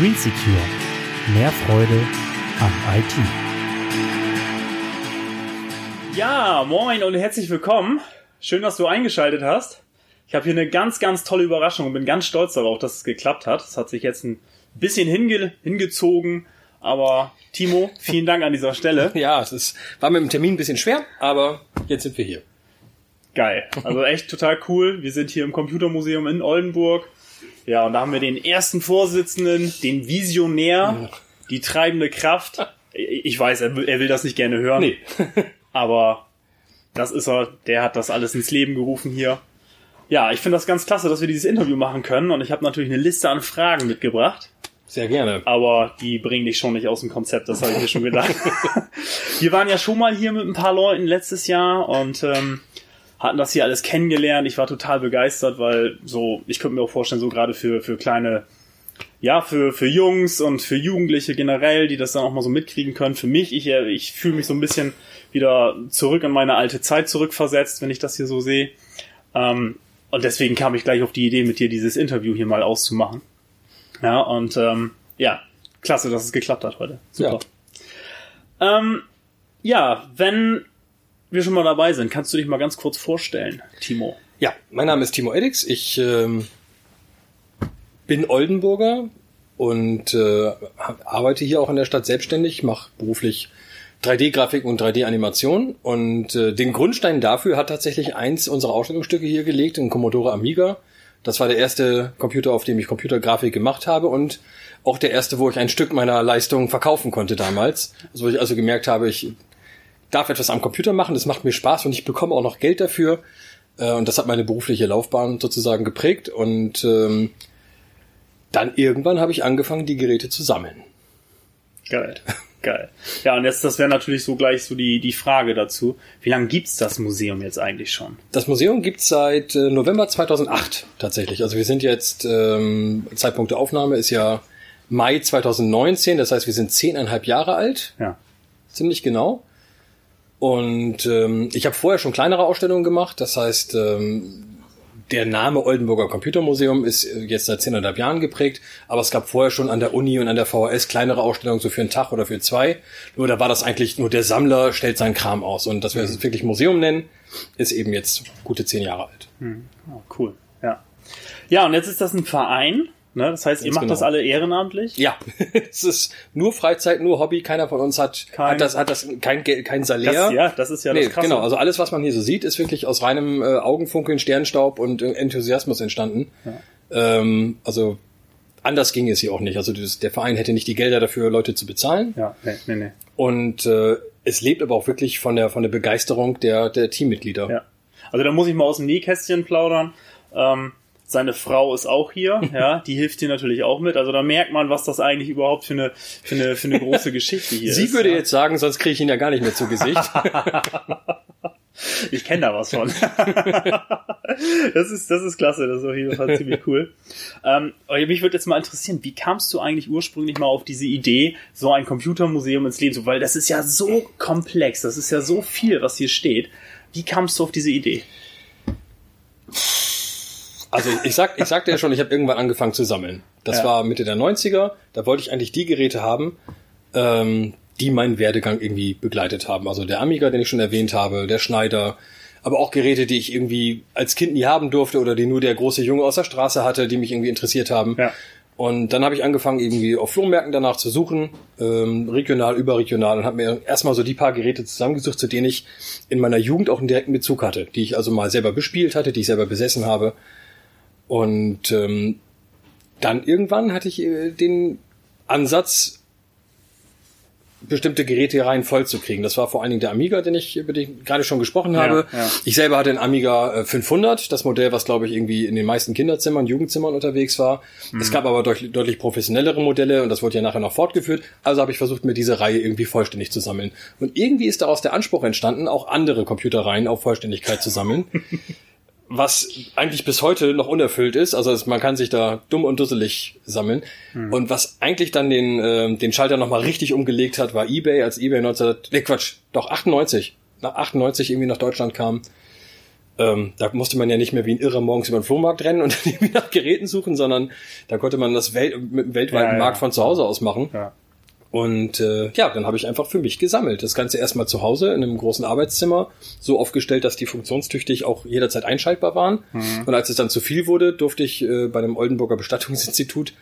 Green Secure. Mehr Freude am IT. Ja, moin und herzlich willkommen. Schön, dass du eingeschaltet hast. Ich habe hier eine ganz, ganz tolle Überraschung und bin ganz stolz darauf, dass es geklappt hat. Es hat sich jetzt ein bisschen hingezogen, aber Timo, vielen Dank an dieser Stelle. Ja, war mit dem Termin ein bisschen schwer, aber jetzt sind wir hier. Geil, also echt total cool. Wir sind hier im Computermuseum in Oldenburg. Ja, und da haben wir den ersten Vorsitzenden, den Visionär, die treibende Kraft. Ich weiß, er will das nicht gerne hören. Nee. Aber das ist er, der hat das alles ins Leben gerufen hier. Ja, ich finde das ganz klasse, dass wir dieses Interview machen können. Und ich habe natürlich eine Liste an Fragen mitgebracht. Sehr gerne. Aber die bringen dich schon nicht aus dem Konzept, das habe ich mir schon gedacht. Wir waren ja schon mal hier mit ein paar Leuten letztes Jahr und hatten das hier alles kennengelernt. Ich war total begeistert, weil so, ich könnte mir auch vorstellen, so gerade für kleine, ja, für Jungs und für Jugendliche generell, die das dann auch mal so mitkriegen können. Für mich, ich fühle mich so ein bisschen wieder zurück in meine alte Zeit zurückversetzt, wenn ich das hier so sehe. Und deswegen kam ich gleich auf die Idee, mit dir dieses Interview hier mal auszumachen. Ja, und ja, klasse, dass es geklappt hat heute. Super. Ja, wenn wir schon mal dabei sind, kannst du dich mal ganz kurz vorstellen, Timo? Ja, mein Name ist Timo Eddix. Ich bin Oldenburger und arbeite hier auch in der Stadt selbstständig, mache beruflich 3D-Grafik und 3D-Animation und den Grundstein dafür hat tatsächlich eins unserer Ausstellungsstücke hier gelegt, ein Commodore Amiga. Das war der erste Computer, auf dem ich Computergrafik gemacht habe und auch der erste, wo ich ein Stück meiner Leistung verkaufen konnte damals. Also wo ich also gemerkt habe, ich darf etwas am Computer machen, das macht mir Spaß und ich bekomme auch noch Geld dafür. Und das hat meine berufliche Laufbahn sozusagen geprägt und dann irgendwann habe ich angefangen, die Geräte zu sammeln. Geil. Geil. Ja, und jetzt, das wäre natürlich so gleich so die Frage dazu. Wie lange gibt's das Museum jetzt eigentlich schon? Das Museum gibt's seit November 2008 tatsächlich. Also wir sind jetzt, Zeitpunkt der Aufnahme ist ja Mai 2019. Das heißt, wir sind 10,5 Jahre alt. Ja. Ziemlich genau. Und ich habe vorher schon kleinere Ausstellungen gemacht. Das heißt, der Name Oldenburger Computermuseum ist jetzt seit 10,5 Jahren geprägt, aber es gab vorher schon an der Uni und an der VHS kleinere Ausstellungen, so für einen Tag oder für zwei. Nur da war das eigentlich nur der Sammler stellt seinen Kram aus. Und dass wir es wirklich Museum nennen, ist eben jetzt gute 10 Jahre alt. Mhm. Oh, cool, ja. Ja, und jetzt ist das ein Verein, ne? Das heißt, ihr macht das alle ehrenamtlich? Ja, es ist nur Freizeit, nur Hobby. Keiner von uns hat das kein Geld, kein Salär. Das ist ja das Krasse. Genau, also alles, was man hier so sieht, ist wirklich aus reinem Augenfunkeln, Sternstaub und Enthusiasmus entstanden. Ja. Also anders ging es hier auch nicht. Also der Verein hätte nicht die Gelder dafür, Leute zu bezahlen. Ja, nee. Und es lebt aber auch wirklich von der Begeisterung der Teammitglieder. Ja. Also da muss ich mal aus dem Nähkästchen plaudern. Seine Frau ist auch hier, ja, die hilft dir natürlich auch mit. Also da merkt man, was das eigentlich überhaupt für eine große Geschichte hier ist. Sie würde jetzt sagen, sonst kriege ich ihn ja gar nicht mehr zu Gesicht. Ich kenne da was von. Das ist klasse, das ist auf jeden Fall ziemlich cool. Aber mich würde jetzt mal interessieren, wie kamst du eigentlich ursprünglich mal auf diese Idee, so ein Computermuseum ins Leben zu, weil das ist ja so komplex, das ist ja so viel, was hier steht. Wie kamst du auf diese Idee? Also ich sag dir schon, ich habe irgendwann angefangen zu sammeln. Das war Mitte der 90er, da wollte ich eigentlich die Geräte haben, die meinen Werdegang irgendwie begleitet haben. Also der Amiga, den ich schon erwähnt habe, der Schneider, aber auch Geräte, die ich irgendwie als Kind nie haben durfte oder die nur der große Junge aus der Straße hatte, die mich irgendwie interessiert haben. Ja. Und dann habe ich angefangen, irgendwie auf Flohmärkten danach zu suchen, regional, überregional und habe mir erstmal so die paar Geräte zusammengesucht, zu denen ich in meiner Jugend auch einen direkten Bezug hatte, die ich also mal selber bespielt hatte, die ich selber besessen habe. Und dann irgendwann hatte ich den Ansatz, bestimmte Geräte rein voll zu kriegen. Das war vor allen Dingen der Amiga, über den ich gerade schon gesprochen habe. Ja. Ich selber hatte den Amiga 500, das Modell, was, glaube ich, irgendwie in den meisten Kinderzimmern, Jugendzimmern unterwegs war. Mhm. Es gab aber deutlich professionellere Modelle und das wurde ja nachher noch fortgeführt. Also habe ich versucht, mir diese Reihe irgendwie vollständig zu sammeln. Und irgendwie ist daraus der Anspruch entstanden, auch andere Computerreihen auf Vollständigkeit zu sammeln. Was eigentlich bis heute noch unerfüllt ist, also man kann sich da dumm und dusselig sammeln. Mhm. Und was eigentlich dann den Schalter nochmal richtig umgelegt hat, war eBay, als eBay 98 irgendwie nach Deutschland kam. Da musste man ja nicht mehr wie ein Irrer morgens über den Flohmarkt rennen und dann nach Geräten suchen, sondern da konnte man das mit dem weltweiten Markt von zu Hause aus machen. Ja. Und dann habe ich einfach für mich gesammelt. Das Ganze erstmal zu Hause in einem großen Arbeitszimmer, so aufgestellt, dass die funktionstüchtig auch jederzeit einschaltbar waren. Mhm. Und als es dann zu viel wurde, durfte ich bei dem Oldenburger Bestattungsinstitut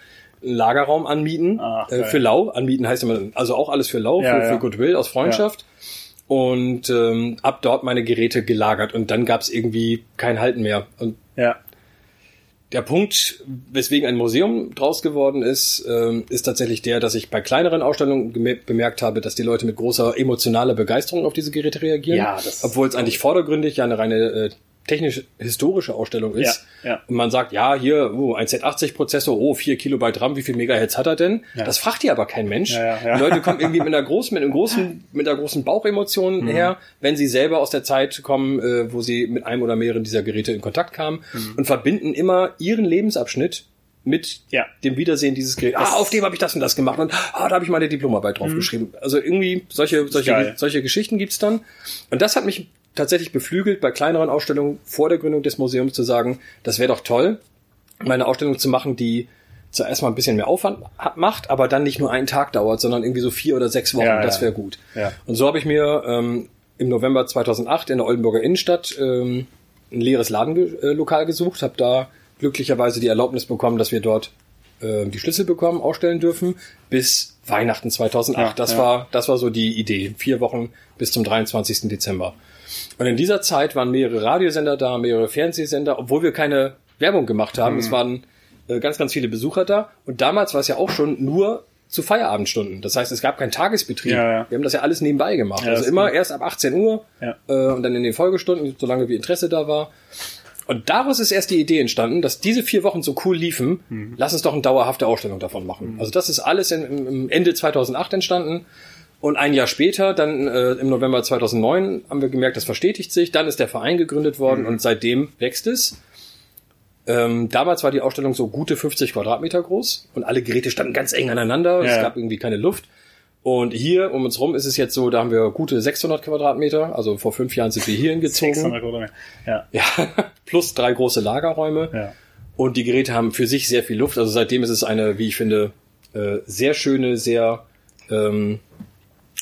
einen Lagerraum anmieten. Ach, für lau. Anmieten heißt immer, also auch alles für lau, für Goodwill, aus Freundschaft. Ja. Und ab dort meine Geräte gelagert und dann gab es irgendwie kein Halten mehr. Und der Punkt, weswegen ein Museum draus geworden ist, ist tatsächlich der, dass ich bei kleineren Ausstellungen bemerkt habe, dass die Leute mit großer emotionaler Begeisterung auf diese Geräte reagieren, obwohl es eigentlich vordergründig ja eine reine technisch-historische Ausstellung ist. Ja, ja. Und man sagt, ja, hier, ein Z80-Prozessor, 4 Kilobyte RAM, wie viel Megahertz hat er denn? Ja. Das fragt hier aber kein Mensch. Die Leute kommen irgendwie mit einer großen Bauchemotion her, wenn sie selber aus der Zeit kommen, wo sie mit einem oder mehreren dieser Geräte in Kontakt kamen und verbinden immer ihren Lebensabschnitt mit dem Wiedersehen dieses Gerätes. Auf dem habe ich das und das gemacht und da habe ich meine Diplomarbeit drauf geschrieben. Also irgendwie solche Geschichten gibt's dann. Und das hat mich tatsächlich beflügelt, bei kleineren Ausstellungen vor der Gründung des Museums zu sagen, das wäre doch toll, meine Ausstellung zu machen, die zwar erstmal ein bisschen mehr Aufwand macht, aber dann nicht nur einen Tag dauert, sondern irgendwie so 4 oder 6 Wochen, das wäre gut. Ja. Und so habe ich mir im November 2008 in der Oldenburger Innenstadt ein leeres Ladenlokal gesucht, habe da glücklicherweise die Erlaubnis bekommen, dass wir dort die Schlüssel bekommen, ausstellen dürfen, bis Weihnachten 2008. Das war so die Idee. 4 Wochen bis zum 23. Dezember. Und in dieser Zeit waren mehrere Radiosender da, mehrere Fernsehsender, obwohl wir keine Werbung gemacht haben. Es waren ganz, ganz viele Besucher da. Und damals war es ja auch schon nur zu Feierabendstunden. Das heißt, es gab keinen Tagesbetrieb. Ja, ja. Wir haben das ja alles nebenbei gemacht. Ja, also immer erst ab 18 Uhr und dann in den Folgestunden, solange wie Interesse da war. Und daraus ist erst die Idee entstanden, dass diese 4 Wochen so cool liefen, lass uns doch eine dauerhafte Ausstellung davon machen. Also das ist alles im Ende 2008 entstanden. Und ein Jahr später, dann im November 2009, haben wir gemerkt, das verstetigt sich. Dann ist der Verein gegründet worden und seitdem wächst es. Damals war die Ausstellung so gute 50 Quadratmeter groß und alle Geräte standen ganz eng aneinander. Ja. Es gab irgendwie keine Luft. Und hier um uns rum ist es jetzt so, da haben wir gute 600 Quadratmeter. Also vor 5 Jahren sind wir hier hingezogen. 600 Quadratmeter, plus 3 große Lagerräume. Ja. Und die Geräte haben für sich sehr viel Luft. Also seitdem ist es eine, wie ich finde, sehr schöne, sehr...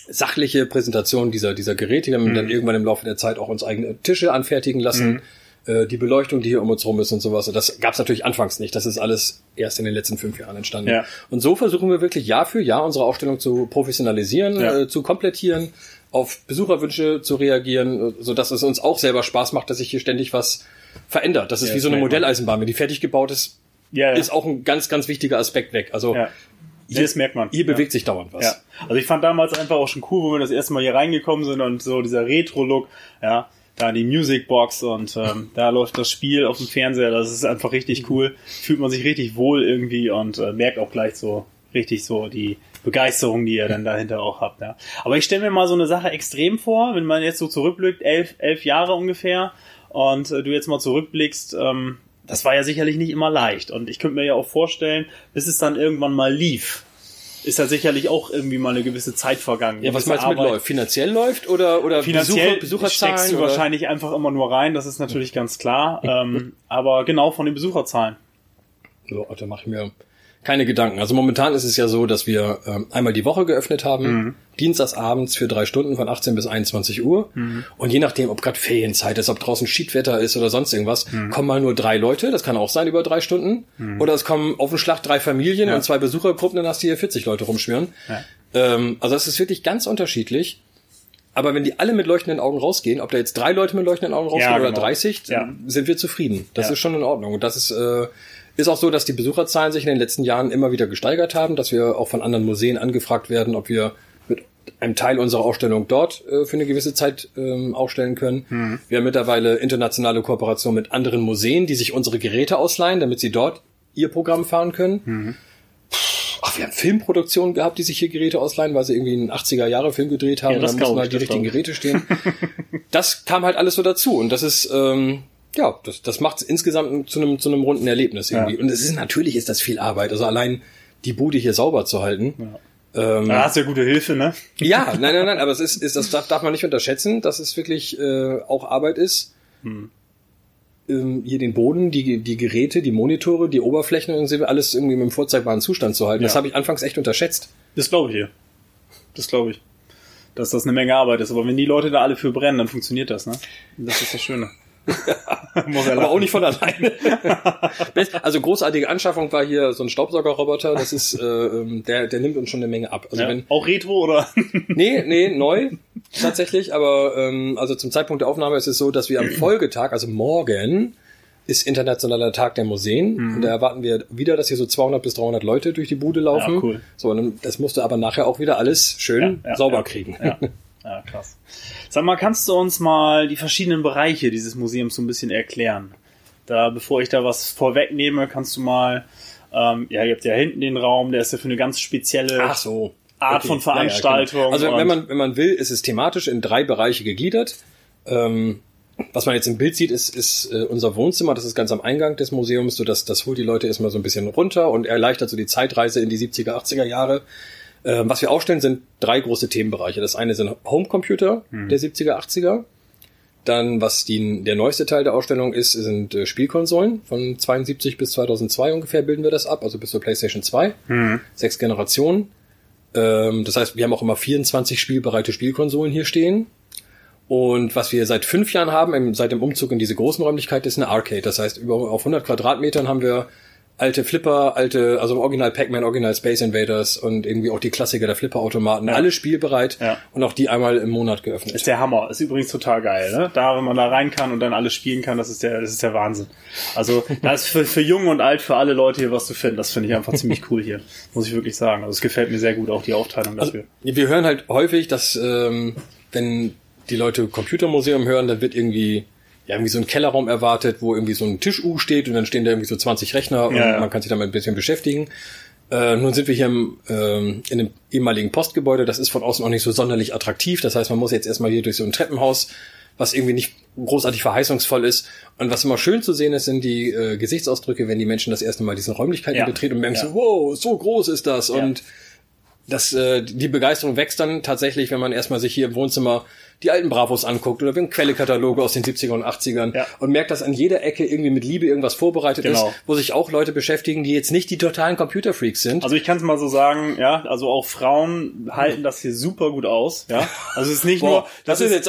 sachliche Präsentation dieser Geräte. Wir haben dann irgendwann im Laufe der Zeit auch uns eigene Tische anfertigen lassen. Die Beleuchtung, die hier um uns rum ist und sowas. Und das gab es natürlich anfangs nicht. Das ist alles erst in den letzten 5 Jahren entstanden. Ja. Und so versuchen wir wirklich Jahr für Jahr unsere Ausstellung zu professionalisieren, zu komplettieren, auf Besucherwünsche zu reagieren, sodass es uns auch selber Spaß macht, dass sich hier ständig was verändert. Das ist wie so eine Modelleisenbahn. Wenn die fertig gebaut ist, ist auch ein ganz, ganz wichtiger Aspekt weg. Also hier, das merkt man. Hier bewegt sich dauernd was. Ja. Also ich fand damals einfach auch schon cool, wo wir das erste Mal hier reingekommen sind und so dieser Retro-Look, da die Musicbox und da läuft das Spiel auf dem Fernseher, das ist einfach richtig cool. Fühlt man sich richtig wohl irgendwie und merkt auch gleich so richtig so die Begeisterung, die ihr dann dahinter auch habt. Ja. Aber ich stelle mir mal so eine Sache extrem vor, wenn man jetzt so zurückblickt, 11 Jahre ungefähr und du jetzt mal zurückblickst, das war ja sicherlich nicht immer leicht. Und ich könnte mir ja auch vorstellen, bis es dann irgendwann mal lief, ist da sicherlich auch irgendwie mal eine gewisse Zeit vergangen. Ja, was meinst du mit läuft? Finanziell läuft oder finanziell Besucherzahlen? Steckst du oder? Wahrscheinlich einfach immer nur rein, das ist natürlich ganz klar. Aber genau, von den Besucherzahlen. Ja, da mache ich mir keine Gedanken. Also momentan ist es ja so, dass wir einmal die Woche geöffnet haben, dienstags abends für 3 Stunden von 18 bis 21 Uhr. Und je nachdem, ob gerade Ferienzeit ist, ob draußen Schiedwetter ist oder sonst irgendwas, kommen mal nur 3 Leute, das kann auch sein über 3 Stunden. Oder es kommen auf den Schlag 3 Familien und 2 Besuchergruppen, dann hast du hier 40 Leute rumschwirren. Ja. Also das ist wirklich ganz unterschiedlich. Aber wenn die alle mit leuchtenden Augen rausgehen, ob da jetzt 3 Leute mit leuchtenden Augen rausgehen oder 30, sind wir zufrieden. Das ist schon in Ordnung. Und das ist auch so, dass die Besucherzahlen sich in den letzten Jahren immer wieder gesteigert haben, dass wir auch von anderen Museen angefragt werden, ob wir mit einem Teil unserer Ausstellung dort für eine gewisse Zeit aufstellen können. Wir haben mittlerweile internationale Kooperation mit anderen Museen, die sich unsere Geräte ausleihen, damit sie dort ihr Programm fahren können. Wir haben Filmproduktionen gehabt, die sich hier Geräte ausleihen, weil sie irgendwie einen 80er-Jahre-Film gedreht haben. Ja, da mussten halt die richtigen Geräte stehen. Das kam halt alles so dazu. Und das ist... das macht es insgesamt zu einem runden Erlebnis irgendwie. Ja. Und natürlich ist das viel Arbeit. Also allein die Bude hier sauber zu halten. Ja. Da hast du ja gute Hilfe, ne? Ja, nein, aber das darf man nicht unterschätzen, dass es wirklich auch Arbeit ist. hier den Boden, die Geräte, die Monitore, die Oberflächen und so, alles irgendwie mit einem vorzeigbaren Zustand zu halten. Ja. Das habe ich anfangs echt unterschätzt. Das glaube ich dir. Das glaube ich. Dass das eine Menge Arbeit ist. Aber wenn die Leute da alle für brennen, dann funktioniert das, ne? Das ist das Schöne. Muss ja aber auch nicht von alleine. Also großartige Anschaffung war hier so ein Staubsaugerroboter. Das ist, der nimmt uns schon eine Menge ab. Also ja, wenn, auch Retro oder? Nee, neu tatsächlich. Aber also zum Zeitpunkt der Aufnahme ist es so, dass wir am Folgetag, also morgen, ist internationaler Tag der Museen. Mhm. Und da erwarten wir wieder, dass hier so 200 bis 300 Leute durch die Bude laufen. Ja, cool. So, und das musst du aber nachher auch wieder alles schön sauber kriegen. Ja. Ja, krass. Sag mal, kannst du uns mal die verschiedenen Bereiche dieses Museums so ein bisschen erklären? Da, bevor ich da was vorwegnehme, kannst du mal, ihr habt ja hinten den Raum, der ist ja für eine ganz spezielle Art von Veranstaltung. Ja, genau. Also wenn man will, ist es thematisch in 3 Bereiche gegliedert. Was man jetzt im Bild sieht, ist unser Wohnzimmer, das ist ganz am Eingang des Museums, so dass das holt die Leute erstmal so ein bisschen runter und erleichtert so die Zeitreise in die 70er, 80er Jahre. Was wir aufstellen, sind 3 große Themenbereiche. Das eine sind Homecomputer der 70er, 80er. Dann, was der neueste Teil der Ausstellung ist, sind Spielkonsolen. Von 72 bis 2002 ungefähr bilden wir das ab, also bis zur PlayStation 2. 6 Generationen. Das heißt, wir haben auch immer 24 spielbereite Spielkonsolen hier stehen. Und was wir seit 5 Jahren haben, seit dem Umzug in diese großen Räumlichkeit, ist eine Arcade. Das heißt, auf 100 Quadratmetern haben wir alte Flipper, also Original Pac-Man, Original Space Invaders und irgendwie auch die Klassiker der Flipper-Automaten, alle spielbereit und auch die einmal im Monat geöffnet. Ist der Hammer, ist übrigens total geil, ne? Da, wenn man da rein kann und dann alles spielen kann, das ist der Wahnsinn. Also, da ist für jung und alt, für alle Leute hier was zu finden. Das finde ich einfach ziemlich cool hier, muss ich wirklich sagen. Also, es gefällt mir sehr gut, auch die Aufteilung dafür. Also, wir hören halt häufig, dass, wenn die Leute Computermuseum hören, dann wird irgendwie so ein Kellerraum erwartet, wo irgendwie so ein Tisch-U steht und dann stehen da irgendwie so 20 Rechner und man kann sich damit ein bisschen beschäftigen. Nun sind wir hier in dem ehemaligen Postgebäude, das ist von außen auch nicht so sonderlich attraktiv, das heißt, man muss jetzt erstmal hier durch so ein Treppenhaus, was irgendwie nicht großartig verheißungsvoll ist. Und was immer schön zu sehen ist, sind die Gesichtsausdrücke, wenn die Menschen das erste Mal diese Räumlichkeiten betreten und merken so, wow, so groß ist das und das, die Begeisterung wächst dann tatsächlich, wenn man erstmal sich hier im Wohnzimmer die alten Bravos anguckt oder wir haben Quellekataloge aus den 70ern und 80ern und merkt, dass an jeder Ecke irgendwie mit Liebe irgendwas vorbereitet ist, wo sich auch Leute beschäftigen, die jetzt nicht die totalen Computerfreaks sind. Also ich kann es mal so sagen, also auch Frauen halten das hier super gut aus, Also es ist nicht nur, das ist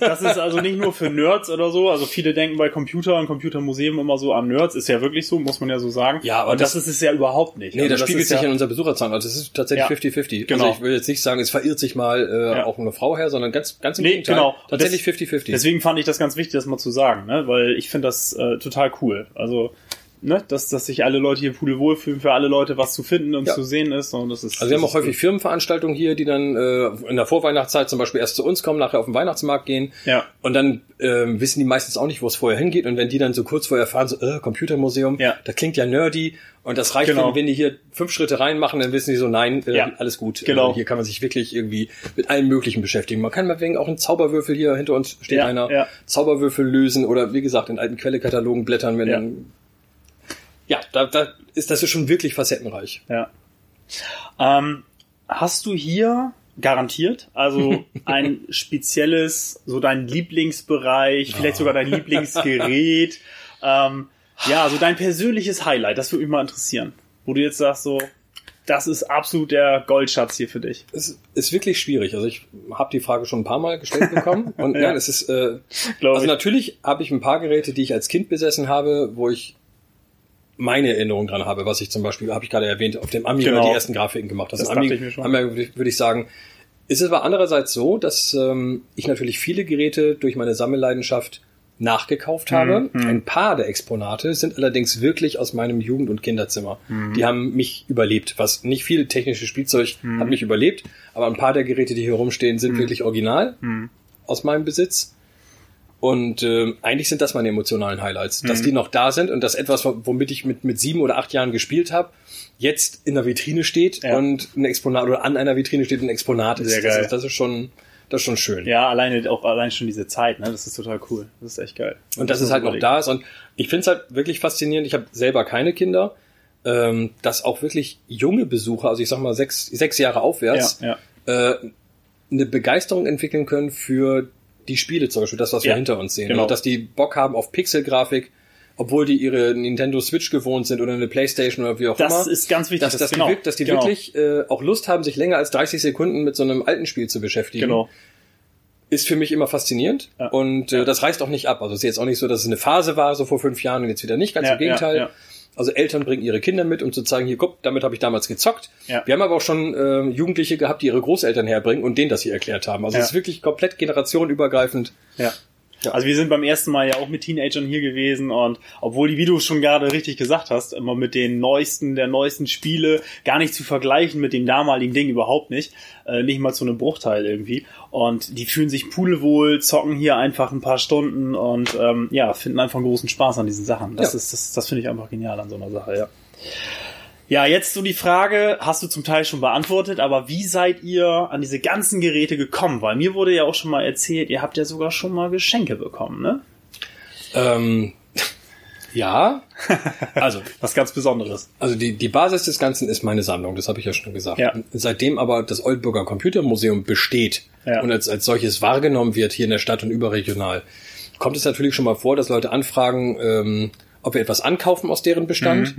also nicht nur für Nerds oder so, also viele denken bei Computer und Computermuseen immer so an Nerds, ist ja wirklich so, muss man ja so sagen. Ja, aber das ist es ja überhaupt nicht. Nee, also das spiegelt sich in unserer Besucherzahl, also es ist tatsächlich 50-50. Genau. Also ich will jetzt nicht sagen, es verirrt sich mal auch eine Frau her, sondern ganz nee, genau. Tatsächlich 50-50. Deswegen fand ich das ganz wichtig, das mal zu sagen, ne? Weil ich finde das total cool. Also, ne? dass sich alle Leute hier pudelwohl fühlen, für alle Leute was zu finden und zu sehen ist. Und das ist also wir haben auch häufig Firmenveranstaltungen hier, die dann in der Vorweihnachtszeit zum Beispiel erst zu uns kommen, nachher auf den Weihnachtsmarkt gehen. Ja. Und dann wissen die meistens auch nicht, wo es vorher hingeht. Und wenn die dann so kurz vorher erfahren, so Computermuseum, das klingt ja nerdy. Und das reicht, wenn die hier 5 Schritte reinmachen, dann wissen die so, nein, alles gut. Genau. Hier kann man sich wirklich irgendwie mit allem Möglichen beschäftigen. Man kann mal wegen auch einen Zauberwürfel, hier hinter uns steht einer, Zauberwürfel lösen oder wie gesagt, in alten Quellekatalogen blättern. Wenn das ist schon wirklich facettenreich. Ja. Hast du hier garantiert also ein spezielles, so dein Lieblingsbereich, vielleicht sogar dein Lieblingsgerät, so dein persönliches Highlight, das würde mich mal interessieren. Wo du jetzt sagst, so, das ist absolut der Goldschatz hier für dich. Es ist wirklich schwierig. Also ich habe die Frage schon ein paar Mal gestellt bekommen. Und es ist, natürlich habe ich ein paar Geräte, die ich als Kind besessen habe, wo ich meine Erinnerung dran habe, was ich zum Beispiel, habe ich gerade erwähnt, auf dem Amiga die ersten Grafiken gemacht. Das Amiga, würde ich sagen. Ist es aber andererseits so, dass ich natürlich viele Geräte durch meine Sammelleidenschaft nachgekauft habe. Ein paar der Exponate sind allerdings wirklich aus meinem Jugend- und Kinderzimmer. Die haben mich überlebt. Was nicht viel technisches Spielzeug hat mich überlebt, aber ein paar der Geräte, die hier rumstehen, sind wirklich original aus meinem Besitz. Und eigentlich sind das meine emotionalen Highlights, dass die noch da sind und dass etwas, womit ich mit 7 oder 8 Jahren gespielt habe, jetzt in der Vitrine steht und ein Exponat oder an einer Vitrine steht ein Exponat ist. Sehr geil. Das ist schon schön. Ja, allein schon diese Zeit, ne? Das ist total cool. Das ist echt geil. Und dass es halt noch da ist. Und ich finde es halt wirklich faszinierend. Ich habe selber keine Kinder, dass auch wirklich junge Besucher, also ich sag mal 6 Jahre aufwärts, eine Begeisterung entwickeln können für die Spiele zum Beispiel, das, was wir hinter uns sehen. Genau. Also, dass die Bock haben auf Pixelgrafik, obwohl die ihre Nintendo Switch gewohnt sind oder eine Playstation oder wie auch immer. Das ist ganz wichtig. Dass die wirklich auch Lust haben, sich länger als 30 Sekunden mit so einem alten Spiel zu beschäftigen. Genau. Ist für mich immer faszinierend und das reißt auch nicht ab. Also es ist jetzt auch nicht so, dass es eine Phase war, so vor 5 Jahren und jetzt wieder nicht, ganz im Gegenteil. Ja. Also Eltern bringen ihre Kinder mit, um zu zeigen, hier, guck, damit habe ich damals gezockt. Ja. Wir haben aber auch schon Jugendliche gehabt, die ihre Großeltern herbringen und denen das hier erklärt haben. Also es ist wirklich komplett generationenübergreifend. Ja. Also wir sind beim ersten Mal ja auch mit Teenagern hier gewesen und obwohl die, wie du schon gerade richtig gesagt hast, immer mit den neuesten Spiele gar nicht zu vergleichen mit dem damaligen Ding, überhaupt nicht, nicht mal zu einem Bruchteil irgendwie, und die fühlen sich pudelwohl, zocken hier einfach ein paar Stunden und finden einfach großen Spaß an diesen Sachen. Das finde ich einfach genial an so einer Sache, Ja, jetzt so die Frage, hast du zum Teil schon beantwortet, aber wie seid ihr an diese ganzen Geräte gekommen? Weil mir wurde ja auch schon mal erzählt, ihr habt ja sogar schon mal Geschenke bekommen, ne? Ja. Also was ganz Besonderes. Also die Basis des Ganzen ist meine Sammlung, das habe ich ja schon gesagt. Ja. Seitdem aber das Oldenburger Computermuseum besteht und als solches wahrgenommen wird hier in der Stadt und überregional, kommt es natürlich schon mal vor, dass Leute anfragen, ob wir etwas ankaufen aus deren Bestand.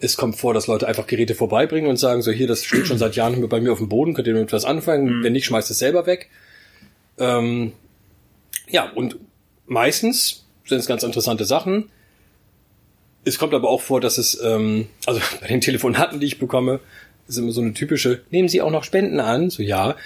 Es kommt vor, dass Leute einfach Geräte vorbeibringen und sagen, so hier, das steht schon seit Jahren bei mir auf dem Boden, könnt ihr damit was anfangen? Wenn nicht, schmeißt es selber weg. Und meistens sind es ganz interessante Sachen. Es kommt aber auch vor, dass es, also bei den Telefonaten, die ich bekomme, ist immer so eine typische, nehmen Sie auch noch Spenden an? So, ich habe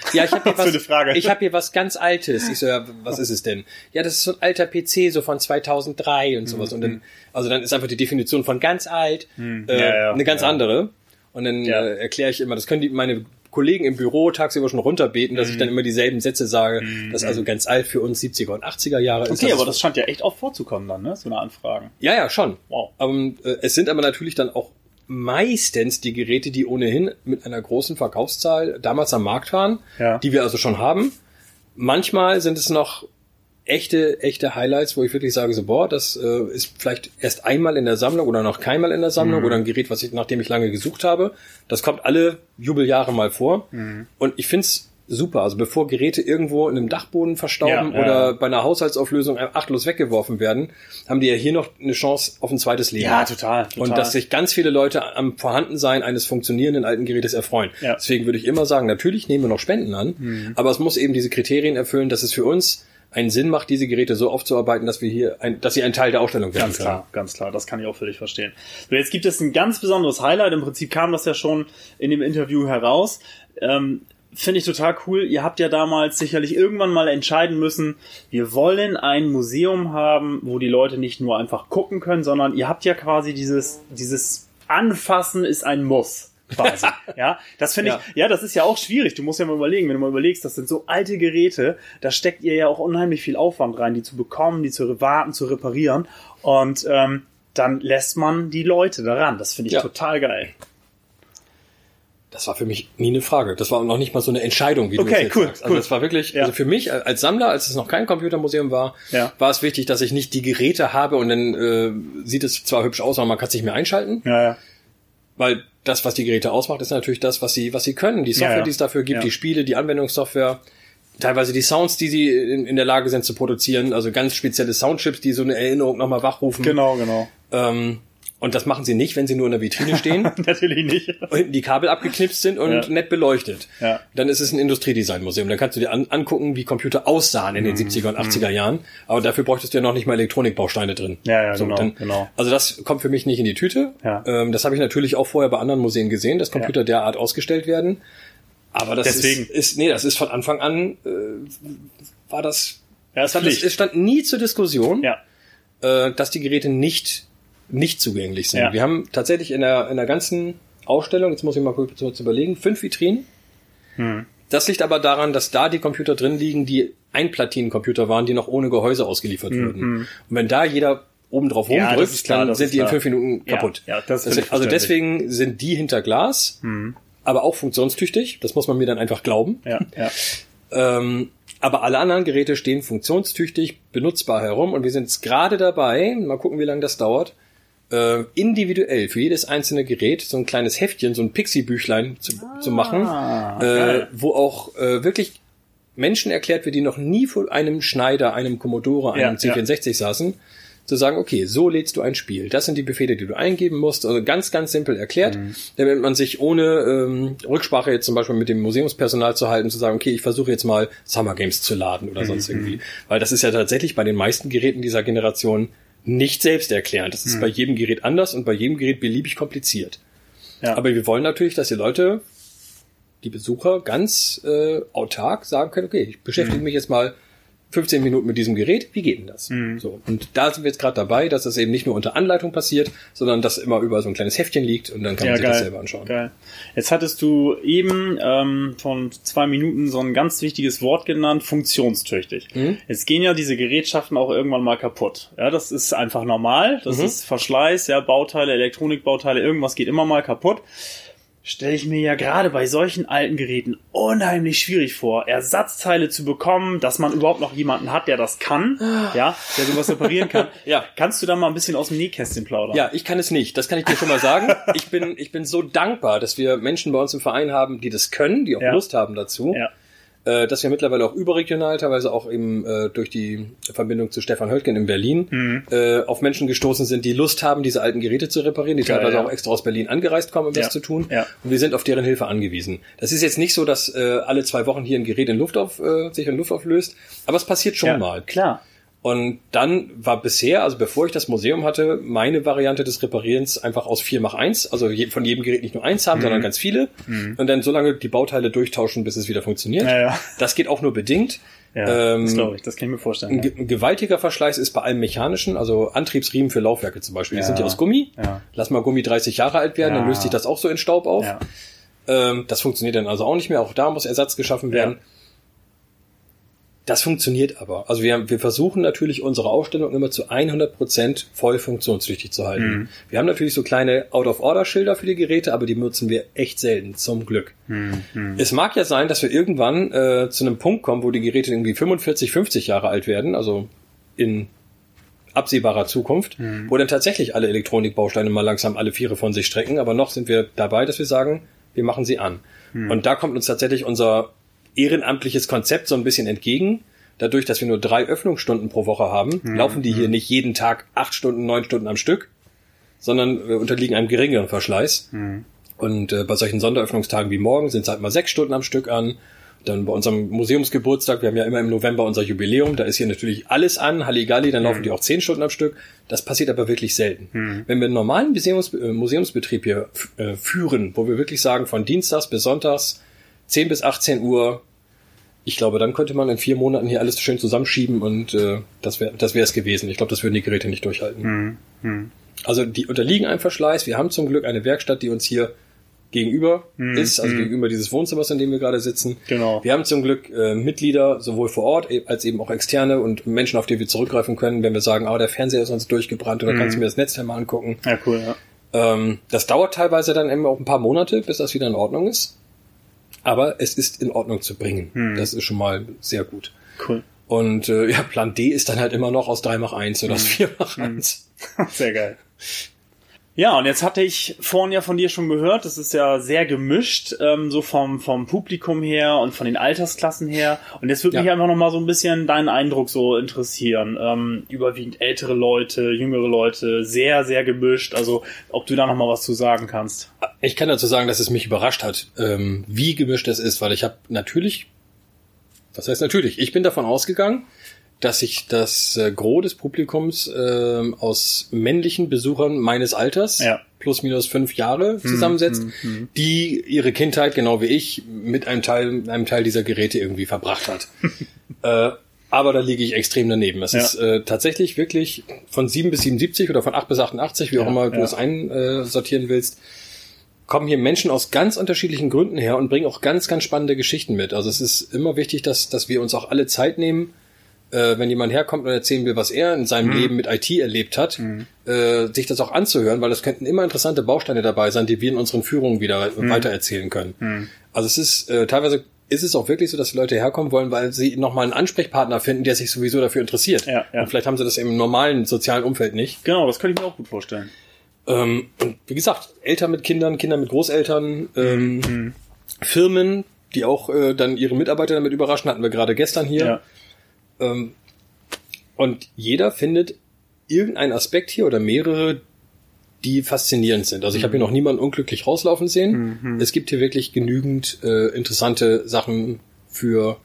hier was ganz Altes. Ich so, was ist es denn? Ja, das ist so ein alter PC, so von 2003 und sowas. Und dann, also dann ist einfach die Definition von ganz alt eine ganz andere. Und dann erkläre ich immer, das können meine Kollegen im Büro tagsüber schon runterbeten, dass ich dann immer dieselben Sätze sage, dass also ganz alt für uns 70er und 80er Jahre ist. Okay, aber das scheint ja echt oft vorzukommen dann, ne? So eine Anfragen. Ja, schon. Wow. Es sind aber natürlich dann auch meistens die Geräte, die ohnehin mit einer großen Verkaufszahl damals am Markt waren, die wir also schon haben. Manchmal sind es noch echte Highlights, wo ich wirklich sage, so boah, das ist vielleicht erst einmal in der Sammlung oder noch keinmal in der Sammlung oder ein Gerät, nachdem ich lange gesucht habe. Das kommt alle Jubeljahre mal vor. Und ich find's super. Also bevor Geräte irgendwo in einem Dachboden verstauben oder bei einer Haushaltsauflösung achtlos weggeworfen werden, haben die ja hier noch eine Chance auf ein zweites Leben. Ja, total. Und dass sich ganz viele Leute am Vorhandensein eines funktionierenden alten Gerätes erfreuen. Ja. Deswegen würde ich immer sagen, natürlich nehmen wir noch Spenden an, aber es muss eben diese Kriterien erfüllen, dass es für uns einen Sinn macht, diese Geräte so aufzuarbeiten, dass wir hier, dass sie ein Teil der Ausstellung werden können. Ganz klar, das kann ich auch völlig verstehen. So, jetzt gibt es ein ganz besonderes Highlight. Im Prinzip kam das ja schon in dem Interview heraus. Finde ich total cool. Ihr habt ja damals sicherlich irgendwann mal entscheiden müssen, wir wollen ein Museum haben, wo die Leute nicht nur einfach gucken können, sondern ihr habt ja quasi dieses Anfassen ist ein Muss. Quasi. Das finde ich, das ist ja auch schwierig. Du musst ja mal überlegen, wenn du mal überlegst, das sind so alte Geräte, da steckt ihr ja auch unheimlich viel Aufwand rein, die zu bekommen, die zu warten, zu reparieren. Und dann lässt man die Leute daran. Das finde ich total geil. Das war für mich nie eine Frage. Das war noch nicht mal so eine Entscheidung, wie du jetzt sagst. Also das war wirklich, also für mich als Sammler, als es noch kein Computermuseum war, war es wichtig, dass ich nicht die Geräte habe und dann sieht es zwar hübsch aus, aber man kann es nicht mehr einschalten. Weil das, was die Geräte ausmacht, ist natürlich das, was sie können. Die Software, die es dafür gibt, die Spiele, die Anwendungssoftware, teilweise die Sounds, die sie in der Lage sind zu produzieren. Also ganz spezielle Soundchips, die so eine Erinnerung nochmal wachrufen. Genau. Und das machen sie nicht, wenn sie nur in der Vitrine stehen. Natürlich nicht. Und die Kabel abgeknipst sind und nett beleuchtet. Dann ist es ein Industriedesignmuseum. Dann kannst du dir angucken, wie Computer aussahen in den 70er und 80er Jahren. Aber dafür bräuchtest du ja noch nicht mal Elektronikbausteine drin. Genau. Also das kommt für mich nicht in die Tüte. Das habe ich natürlich auch vorher bei anderen Museen gesehen, dass Computer derart ausgestellt werden. Aber das ist von Anfang an war das. Es stand nie zur Diskussion, dass die Geräte nicht zugänglich sind. Wir haben tatsächlich in der ganzen Ausstellung, jetzt muss ich mal kurz überlegen, 5 Vitrinen. Das liegt aber daran, dass da die Computer drin liegen, die Einplatinencomputer waren, die noch ohne Gehäuse ausgeliefert wurden. Und wenn da jeder oben drauf rumdrückt, dann sind die in 5 Minuten kaputt. Also deswegen sind die hinter Glas, aber auch funktionstüchtig. Das muss man mir dann einfach glauben. Aber alle anderen Geräte stehen funktionstüchtig, benutzbar herum und wir sind jetzt gerade dabei, mal gucken, wie lange das dauert, individuell für jedes einzelne Gerät so ein kleines Heftchen, so ein Pixie-Büchlein zu machen, wo auch wirklich Menschen erklärt wird, die noch nie vor einem Schneider, einem Commodore, einem C64 saßen, zu sagen, okay, so lädst du ein Spiel. Das sind die Befehle, die du eingeben musst. Also ganz, ganz simpel erklärt, damit man sich ohne Rücksprache jetzt zum Beispiel mit dem Museumspersonal zu halten, zu sagen, okay, ich versuche jetzt mal Summer Games zu laden oder sonst irgendwie. Weil das ist ja tatsächlich bei den meisten Geräten dieser Generation nicht selbsterklärend. Das ist bei jedem Gerät anders und bei jedem Gerät beliebig kompliziert. Ja. Aber wir wollen natürlich, dass die Leute, die Besucher, ganz autark sagen können, okay, ich beschäftige mich jetzt mal 15 Minuten mit diesem Gerät, wie geht denn das? So, und da sind wir jetzt gerade dabei, dass das eben nicht nur unter Anleitung passiert, sondern dass immer über so ein kleines Heftchen liegt und dann kann man sich das selber anschauen. Geil. Jetzt hattest du eben von 2 Minuten so ein ganz wichtiges Wort genannt, funktionstüchtig. Jetzt gehen ja diese Gerätschaften auch irgendwann mal kaputt. Ja, das ist einfach normal, das ist Verschleiß, ja, Bauteile, Elektronikbauteile, irgendwas geht immer mal kaputt. Stelle ich mir ja gerade bei solchen alten Geräten unheimlich schwierig vor, Ersatzteile zu bekommen, dass man überhaupt noch jemanden hat, der das kann, ja, der sowas reparieren kann. Ja. Kannst du da mal ein bisschen aus dem Nähkästchen plaudern? Ja, ich kann es nicht. Das kann ich dir schon mal sagen. Ich bin so dankbar, dass wir Menschen bei uns im Verein haben, die das können, die auch Lust haben dazu. Ja. Dass wir mittlerweile auch überregional, teilweise auch eben durch die Verbindung zu Stefan Höltgen in Berlin, auf Menschen gestoßen sind, die Lust haben, diese alten Geräte zu reparieren, die teilweise auch extra aus Berlin angereist kommen, um das zu tun. Ja. Und wir sind auf deren Hilfe angewiesen. Das ist jetzt nicht so, dass alle 2 Wochen hier ein Gerät in Luft sich in Luft auflöst, aber es passiert schon mal. Klar. Und dann war bisher, also bevor ich das Museum hatte, meine Variante des Reparierens einfach aus 4 x 1, also von jedem Gerät nicht nur eins haben, sondern ganz viele. Und dann so lange die Bauteile durchtauschen, bis es wieder funktioniert. Ja. Das geht auch nur bedingt. Ja, das glaube ich, das kann ich mir vorstellen. Ein gewaltiger Verschleiß ist bei allem Mechanischen, also Antriebsriemen für Laufwerke zum Beispiel, die sind ja aus Gummi. Ja. Lass mal Gummi 30 Jahre alt werden, dann löst sich das auch so in Staub auf. Ja. Das funktioniert dann also auch nicht mehr, auch da muss Ersatz geschaffen werden. Ja. Das funktioniert aber. Also wir versuchen natürlich, unsere Ausstellung immer zu 100% voll funktionstüchtig zu halten. Wir haben natürlich so kleine Out-of-Order-Schilder für die Geräte, aber die nutzen wir echt selten, zum Glück. Es mag ja sein, dass wir irgendwann zu einem Punkt kommen, wo die Geräte irgendwie 45, 50 Jahre alt werden, also in absehbarer Zukunft, wo dann tatsächlich alle Elektronikbausteine mal langsam alle 4 von sich strecken, aber noch sind wir dabei, dass wir sagen, wir machen sie an. Und da kommt uns tatsächlich unser ehrenamtliches Konzept so ein bisschen entgegen. Dadurch, dass wir nur 3 Öffnungsstunden pro Woche haben, laufen die hier nicht jeden Tag 8 Stunden, 9 Stunden am Stück, sondern unterliegen einem geringeren Verschleiß. Und bei solchen Sonderöffnungstagen wie morgen sind es halt mal 6 Stunden am Stück an. Dann bei unserem Museumsgeburtstag, wir haben ja immer im November unser Jubiläum, da ist hier natürlich alles an, Halligalli, dann laufen die auch 10 Stunden am Stück. Das passiert aber wirklich selten. Wenn wir einen normalen Museumsbetrieb hier führen, wo wir wirklich sagen, von Dienstags bis Sonntags 10 bis 18 Uhr, ich glaube, dann könnte man in 4 Monaten hier alles schön zusammenschieben und das wäre es gewesen. Ich glaube, das würden die Geräte nicht durchhalten. Also die unterliegen einem Verschleiß. Wir haben zum Glück eine Werkstatt, die uns hier gegenüber ist, also gegenüber dieses Wohnzimmers, in dem wir gerade sitzen. Genau. Wir haben zum Glück Mitglieder, sowohl vor Ort als eben auch externe und Menschen, auf die wir zurückgreifen können, wenn wir sagen, der Fernseher ist uns durchgebrannt oder kannst du mir das Netzteil mal angucken. Ja, cool, ja. Das dauert teilweise dann eben auch ein paar Monate, bis das wieder in Ordnung ist. Aber es ist in Ordnung zu bringen. Das ist schon mal sehr gut. Cool. Und Plan D ist dann halt immer noch aus 3 x 1 oder aus 4 x 1. Sehr geil. Ja, und jetzt hatte ich vorhin ja von dir schon gehört, das ist ja sehr gemischt, so vom Publikum her und von den Altersklassen her. Und jetzt würde mich einfach nochmal so ein bisschen deinen Eindruck so interessieren. Überwiegend ältere Leute, jüngere Leute, sehr, sehr gemischt. Also, ob du da nochmal was zu sagen kannst. Ich kann dazu sagen, dass es mich überrascht hat, wie gemischt es ist, weil ich habe ich bin davon ausgegangen, dass sich das Gros des Publikums aus männlichen Besuchern meines Alters, plus minus 5 Jahre, zusammensetzt, die ihre Kindheit, genau wie ich, mit einem Teil dieser Geräte irgendwie verbracht hat. Aber da liege ich extrem daneben. Es ist tatsächlich wirklich von 7 bis 77 oder von 8 bis 88, wie auch immer du es einsortieren willst, kommen hier Menschen aus ganz unterschiedlichen Gründen her und bringen auch ganz, ganz spannende Geschichten mit. Also es ist immer wichtig, dass wir uns auch alle Zeit nehmen, wenn jemand herkommt und erzählen will, was er in seinem Leben mit IT erlebt hat, sich das auch anzuhören, weil es könnten immer interessante Bausteine dabei sein, die wir in unseren Führungen wieder weitererzählen können. Also es ist teilweise ist es auch wirklich so, dass die Leute herkommen wollen, weil sie nochmal einen Ansprechpartner finden, der sich sowieso dafür interessiert. Ja, ja. Und vielleicht haben sie das im normalen sozialen Umfeld nicht. Genau, das könnte ich mir auch gut vorstellen. Und wie gesagt, Eltern mit Kindern, Kinder mit Großeltern, Firmen, die auch dann ihre Mitarbeiter damit überraschen, hatten wir gerade gestern hier. Ja. Und jeder findet irgendeinen Aspekt hier oder mehrere, die faszinierend sind. Also ich habe hier noch niemanden unglücklich rauslaufen sehen. Mhm. Es gibt hier wirklich genügend interessante Sachen für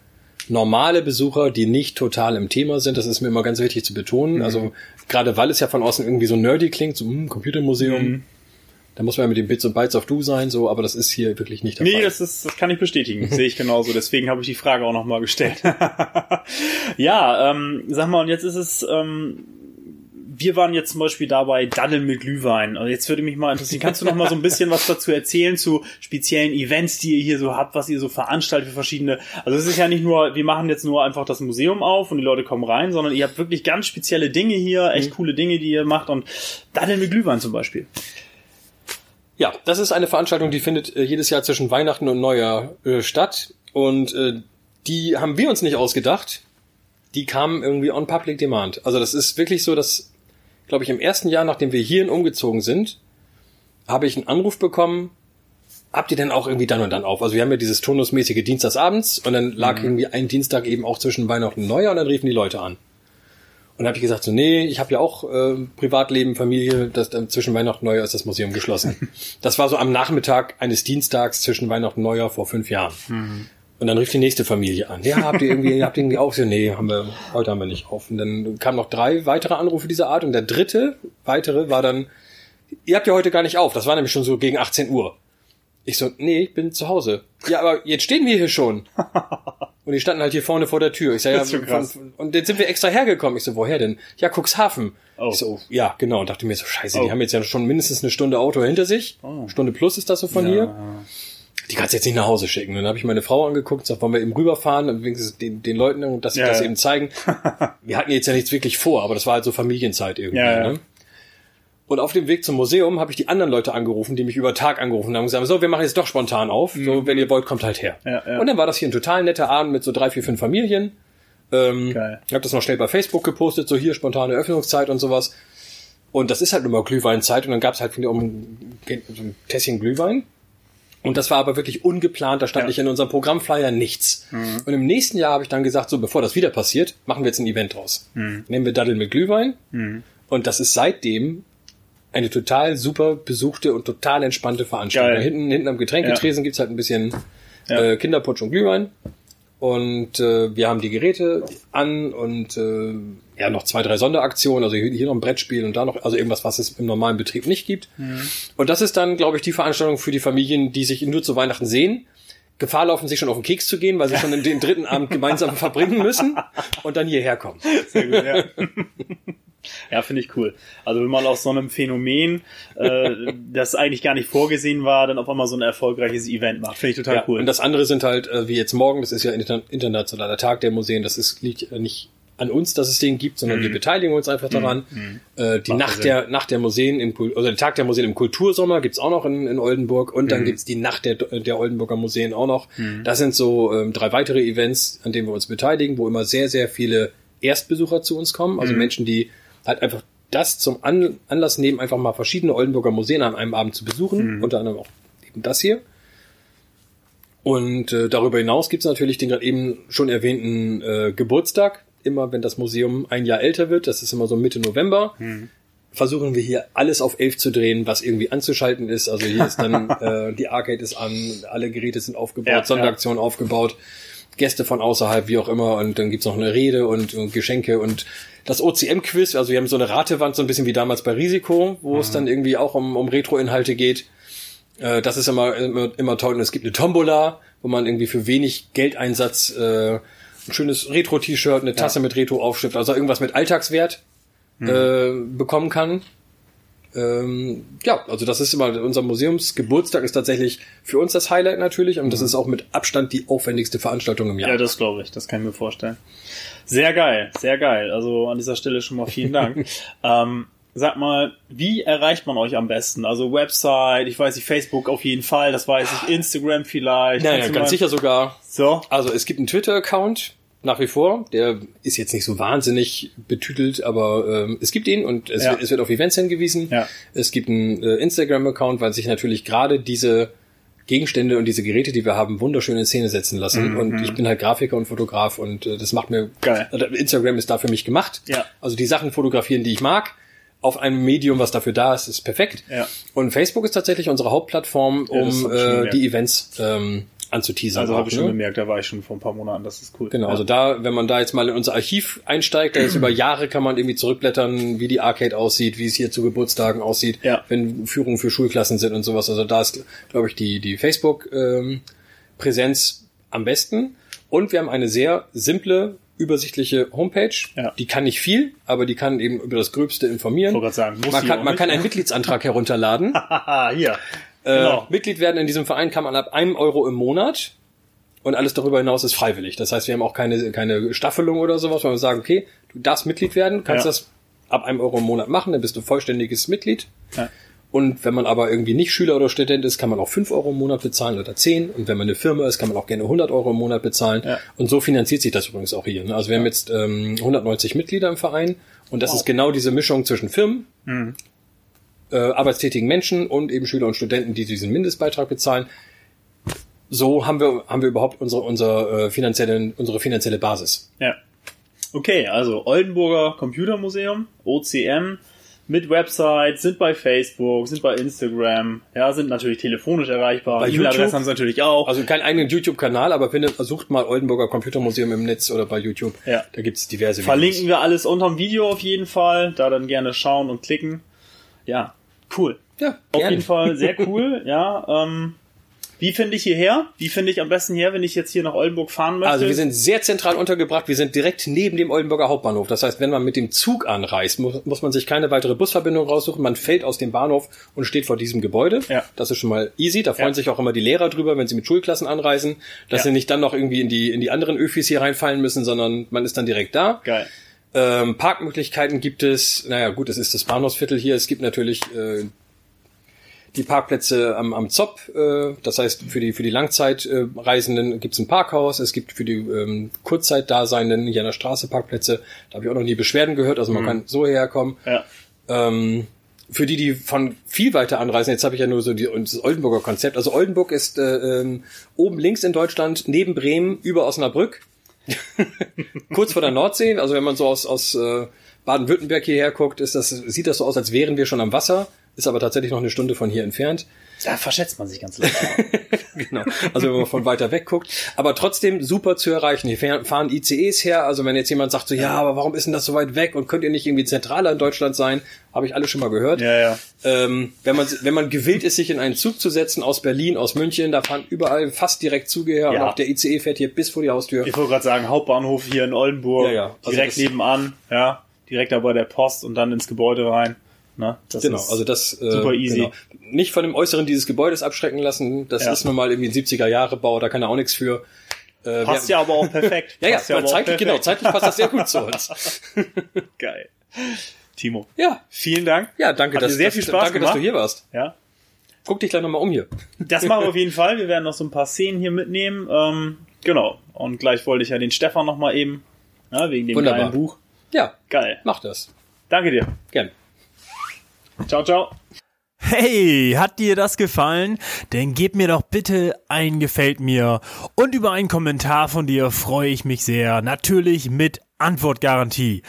normale Besucher, die nicht total im Thema sind. Das ist mir immer ganz wichtig zu betonen. Mhm. Also gerade weil es ja von außen irgendwie so nerdy klingt, so Computermuseum, da muss man ja mit den Bits und Bytes auf Du sein, so, aber das ist hier wirklich nicht der Fall. Nee, das kann ich bestätigen. Sehe ich genauso. Deswegen habe ich die Frage auch nochmal gestellt. Ja, sag mal, und jetzt ist es... wir waren jetzt zum Beispiel dabei Daddeln mit Glühwein. Also jetzt würde mich mal interessieren, kannst du noch mal so ein bisschen was dazu erzählen zu speziellen Events, die ihr hier so habt, was ihr so veranstaltet für verschiedene... Also es ist ja nicht nur, wir machen jetzt nur einfach das Museum auf und die Leute kommen rein, sondern ihr habt wirklich ganz spezielle Dinge hier, echt coole Dinge, die ihr macht, und Daddeln mit Glühwein zum Beispiel. Ja, das ist eine Veranstaltung, die findet jedes Jahr zwischen Weihnachten und Neujahr statt, und die haben wir uns nicht ausgedacht. Die kamen irgendwie on public demand. Also das ist wirklich so, dass glaube ich, im ersten Jahr, nachdem wir hierhin umgezogen sind, habe ich einen Anruf bekommen, habt ihr denn auch irgendwie dann und dann auf? Also wir haben ja dieses turnusmäßige Dienstagsabends, und dann lag irgendwie ein Dienstag eben auch zwischen Weihnachten und Neujahr, und dann riefen die Leute an. Und dann habe ich gesagt so, nee, ich habe ja auch Privatleben, Familie, das, zwischen Weihnachten und Neujahr ist das Museum geschlossen. Das war so am Nachmittag eines Dienstags zwischen Weihnachten und Neujahr vor 5 Jahren. Mhm. Und dann rief die nächste Familie an. Ja, habt ihr irgendwie auf? So, nee, heute haben wir nicht auf. Und dann kamen noch 3 weitere Anrufe dieser Art. Und der dritte weitere war dann, ihr habt ja heute gar nicht auf. Das war nämlich schon so gegen 18 Uhr. Ich so, nee, ich bin zu Hause. Ja, aber jetzt stehen wir hier schon. Und die standen halt hier vorne vor der Tür. Ich sag, ja, und jetzt sind wir extra hergekommen. Ich so, woher denn? Ja, Cuxhaven. Oh. Ich so, ja, genau. Und dachte mir so, scheiße, die haben jetzt ja schon mindestens eine Stunde Auto hinter sich. Oh. Stunde plus ist das so von hier. Die kannst du jetzt nicht nach Hause schicken. Dann habe ich meine Frau angeguckt und gesagt, wollen wir eben rüberfahren und wenigstens den Leuten und dass sie das eben zeigen. Wir hatten jetzt ja nichts wirklich vor, aber das war halt so Familienzeit irgendwie. Ja. Ne? Und auf dem Weg zum Museum habe ich die anderen Leute angerufen, die mich über Tag angerufen haben und gesagt, so, wir machen jetzt doch spontan auf. Mhm. So, wenn ihr wollt, kommt halt her. Ja, ja. Und dann war das hier ein total netter Abend mit so 3, 4, 5 Familien. Geil. Ich habe das noch schnell bei Facebook gepostet, so hier spontane Öffnungszeit und sowas. Und das ist halt immer Glühweinzeit, und dann gab es halt wieder ein Tässchen Glühwein. Und das war aber wirklich ungeplant, da stand nicht in unserem Programmflyer nichts. Mhm. Und im nächsten Jahr habe ich dann gesagt, so, bevor das wieder passiert, machen wir jetzt ein Event draus. Mhm. Nehmen wir Daddeln mit Glühwein. Mhm. Und das ist seitdem eine total super besuchte und total entspannte Veranstaltung. Da hinten am Getränketresen gibt's halt ein bisschen Kinderpunsch und Glühwein. Und wir haben die Geräte an und noch 2, 3 Sonderaktionen, also hier noch ein Brettspiel und da noch, also irgendwas, was es im normalen Betrieb nicht gibt. Mhm. Und das ist dann, glaube ich, die Veranstaltung für die Familien, die sich nur zu Weihnachten sehen. Gefahr laufen, sich schon auf den Keks zu gehen, weil sie schon den dritten Abend gemeinsam verbringen müssen und dann hierher kommen. Sehr gut, ja. Ja, finde ich cool. Also wenn man aus so einem Phänomen, das eigentlich gar nicht vorgesehen war, dann auf einmal so ein erfolgreiches Event macht. Finde ich total cool. Und das andere sind halt, wie jetzt morgen, das ist ja internationaler Tag der Museen, das liegt nicht an uns, dass es den gibt, sondern wir beteiligen uns einfach daran. Die Nacht der Museen, den Tag der Museen im Kultursommer gibt's auch noch in Oldenburg, und dann gibt's die Nacht der Oldenburger Museen auch noch. Das sind so 3 weitere Events, an denen wir uns beteiligen, wo immer sehr, sehr viele Erstbesucher zu uns kommen, also Menschen, die halt einfach das zum Anlass nehmen, einfach mal verschiedene Oldenburger Museen an einem Abend zu besuchen, unter anderem auch eben das hier. Und darüber hinaus gibt es natürlich den gerade eben schon erwähnten Geburtstag. Immer wenn das Museum ein Jahr älter wird, das ist immer so Mitte November, versuchen wir hier alles auf 11 zu drehen, was irgendwie anzuschalten ist. Also hier ist dann die Arcade ist an, alle Geräte sind aufgebaut, Sonderaktionen aufgebaut, Gäste von außerhalb, wie auch immer, und dann gibt's noch eine Rede und Geschenke und das OCM-Quiz, also wir haben so eine Ratewand, so ein bisschen wie damals bei Risiko, wo es dann irgendwie auch um Retro-Inhalte geht. Das ist immer toll. Und es gibt eine Tombola, wo man irgendwie für wenig Geldeinsatz ein schönes Retro-T-Shirt, eine Tasse mit Retro-Aufschrift, also irgendwas mit Alltagswert bekommen kann. Also das ist immer, unser Museumsgeburtstag ist tatsächlich für uns das Highlight natürlich, und das ist auch mit Abstand die aufwendigste Veranstaltung im Jahr. Ja, das glaube ich, das kann ich mir vorstellen. Sehr geil, sehr geil. Also an dieser Stelle schon mal vielen Dank. Sag mal, wie erreicht man euch am besten? Also Website, ich weiß nicht, Facebook auf jeden Fall, das weiß ich, Instagram vielleicht. Naja, ganz sicher sogar. So. Also es gibt einen Twitter-Account. Nach wie vor, der ist jetzt nicht so wahnsinnig betütelt, aber es gibt ihn, und es wird auf Events hingewiesen. Ja. Es gibt einen Instagram-Account, weil sich natürlich gerade diese Gegenstände und diese Geräte, die wir haben, wunderschöne Szene setzen lassen. Und ich bin halt Grafiker und Fotograf und das macht mir... Geil. Instagram ist da für mich gemacht. Ja. Also die Sachen fotografieren, die ich mag, auf einem Medium, was dafür da ist, ist perfekt. Ja. Und Facebook ist tatsächlich unsere Hauptplattform, um die Events anzuteasern. Also habe ich schon bemerkt, da war ich schon vor ein paar Monaten, das ist cool. Genau, ja. Also da, wenn man da jetzt mal in unser Archiv einsteigt, da ist über Jahre, kann man irgendwie zurückblättern, wie die Arcade aussieht, wie es hier zu Geburtstagen aussieht, wenn Führungen für Schulklassen sind und sowas. Also da ist, glaube ich, die Facebook-Präsenz am besten. Und wir haben eine sehr simple, übersichtliche Homepage. Ja. Die kann nicht viel, aber die kann eben über das Gröbste informieren. Ich wollte gerade sagen, man kann einen Mitgliedsantrag herunterladen. Hier. Genau. Mitglied werden in diesem Verein kann man ab €1 im Monat und alles darüber hinaus ist freiwillig. Das heißt, wir haben auch keine Staffelung oder sowas, weil wir sagen, okay, du darfst Mitglied werden, kannst das ab €1 im Monat machen, dann bist du vollständiges Mitglied. Ja. Und wenn man aber irgendwie nicht Schüler oder Student ist, kann man auch €5 im Monat bezahlen oder 10. Und wenn man eine Firma ist, kann man auch gerne €100 im Monat bezahlen. Ja. Und so finanziert sich das übrigens auch hier. Also wir haben jetzt 190 Mitglieder im Verein und das ist genau diese Mischung zwischen Firmen, arbeitstätigen Menschen und eben Schüler und Studenten, die diesen Mindestbeitrag bezahlen. So haben wir überhaupt unsere finanzielle Basis. Ja. Okay, also Oldenburger Computermuseum, OCM, mit Website, sind bei Facebook, sind bei Instagram, sind natürlich telefonisch erreichbar. Bei E-Mail-Adressen haben sie natürlich auch. Also keinen eigenen YouTube-Kanal, aber sucht mal Oldenburger Computermuseum im Netz oder bei YouTube. Ja. Da gibt's diverse Verlinken Videos. Verlinken wir alles unterm Video auf jeden Fall. Da dann gerne schauen und klicken. Ja, cool. Ja, gerne. Auf jeden Fall sehr cool. Wie finde ich hierher? Wie finde ich am besten her, wenn ich jetzt hier nach Oldenburg fahren möchte? Also wir sind sehr zentral untergebracht. Wir sind direkt neben dem Oldenburger Hauptbahnhof. Das heißt, wenn man mit dem Zug anreist, muss man sich keine weitere Busverbindung raussuchen. Man fällt aus dem Bahnhof und steht vor diesem Gebäude. Ja. Das ist schon mal easy. Da freuen sich auch immer die Lehrer drüber, wenn sie mit Schulklassen anreisen, dass sie nicht dann noch irgendwie in die anderen Öfis hier reinfallen müssen, sondern man ist dann direkt da. Geil. Parkmöglichkeiten gibt es. Naja, gut, es ist das Bahnhofsviertel hier. Es gibt natürlich... die Parkplätze am Zopp, das heißt für die Langzeitreisenden gibt es ein Parkhaus, es gibt für die Kurzzeitdaseinenden hier an der Straße Parkplätze, da habe ich auch noch nie Beschwerden gehört, also man kann so herkommen. Ja. Für die von viel weiter anreisen, jetzt habe ich ja nur so das Oldenburger Konzept, also Oldenburg ist oben links in Deutschland, neben Bremen, über Osnabrück, kurz vor der Nordsee, also wenn man so aus Baden-Württemberg hierher guckt, sieht das so aus, als wären wir schon am Wasser, ist aber tatsächlich noch eine Stunde von hier entfernt. Da verschätzt man sich ganz leicht. Genau, also wenn man von weiter weg guckt. Aber trotzdem super zu erreichen. Hier fahren ICEs her, also wenn jetzt jemand sagt so, ja, aber warum ist denn das so weit weg und könnt ihr nicht irgendwie zentraler in Deutschland sein? Habe ich alle schon mal gehört. Ja, ja. Wenn man gewillt ist, sich in einen Zug zu setzen aus Berlin, aus München, da fahren überall fast direkt Züge her. Ja. Und auch der ICE fährt hier bis vor die Haustür. Ich wollte gerade sagen, Hauptbahnhof hier in Oldenburg, also direkt nebenan, direkt da bei der Post und dann ins Gebäude rein. Na, das ist also das super easy. Genau. Nicht von dem Äußeren dieses Gebäudes abschrecken lassen. Das ist nun mal irgendwie ein 70er-Jahre-Bau, da kann er auch nichts für. Passt ja aber auch perfekt. Zeitlich passt das sehr gut zu uns. Geil. Timo. Ja. Vielen Dank. Ja, danke. Hat dir sehr viel Spaß gemacht. Dass du hier warst. Ja. Guck dich gleich nochmal um hier. Das machen wir auf jeden Fall. Wir werden noch so ein paar Szenen hier mitnehmen. Genau. Und gleich wollte ich ja den Stefan nochmal eben, wegen dem kleinen Buch. Ja. Geil. Mach das. Danke dir. Gerne. Ciao, ciao. Hey, hat dir das gefallen? Dann gib mir doch bitte ein Gefällt mir. Und über einen Kommentar von dir freue ich mich sehr. Natürlich mit Antwortgarantie.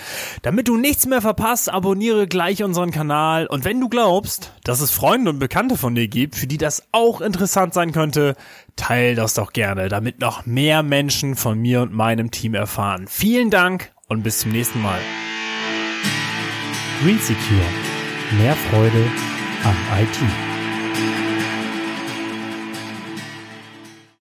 Damit du nichts mehr verpasst, abonniere gleich unseren Kanal. Und wenn du glaubst, dass es Freunde und Bekannte von dir gibt, für die das auch interessant sein könnte, teile das doch gerne, damit noch mehr Menschen von mir und meinem Team erfahren. Vielen Dank und bis zum nächsten Mal. GreenSecure. Mehr Freude am IT.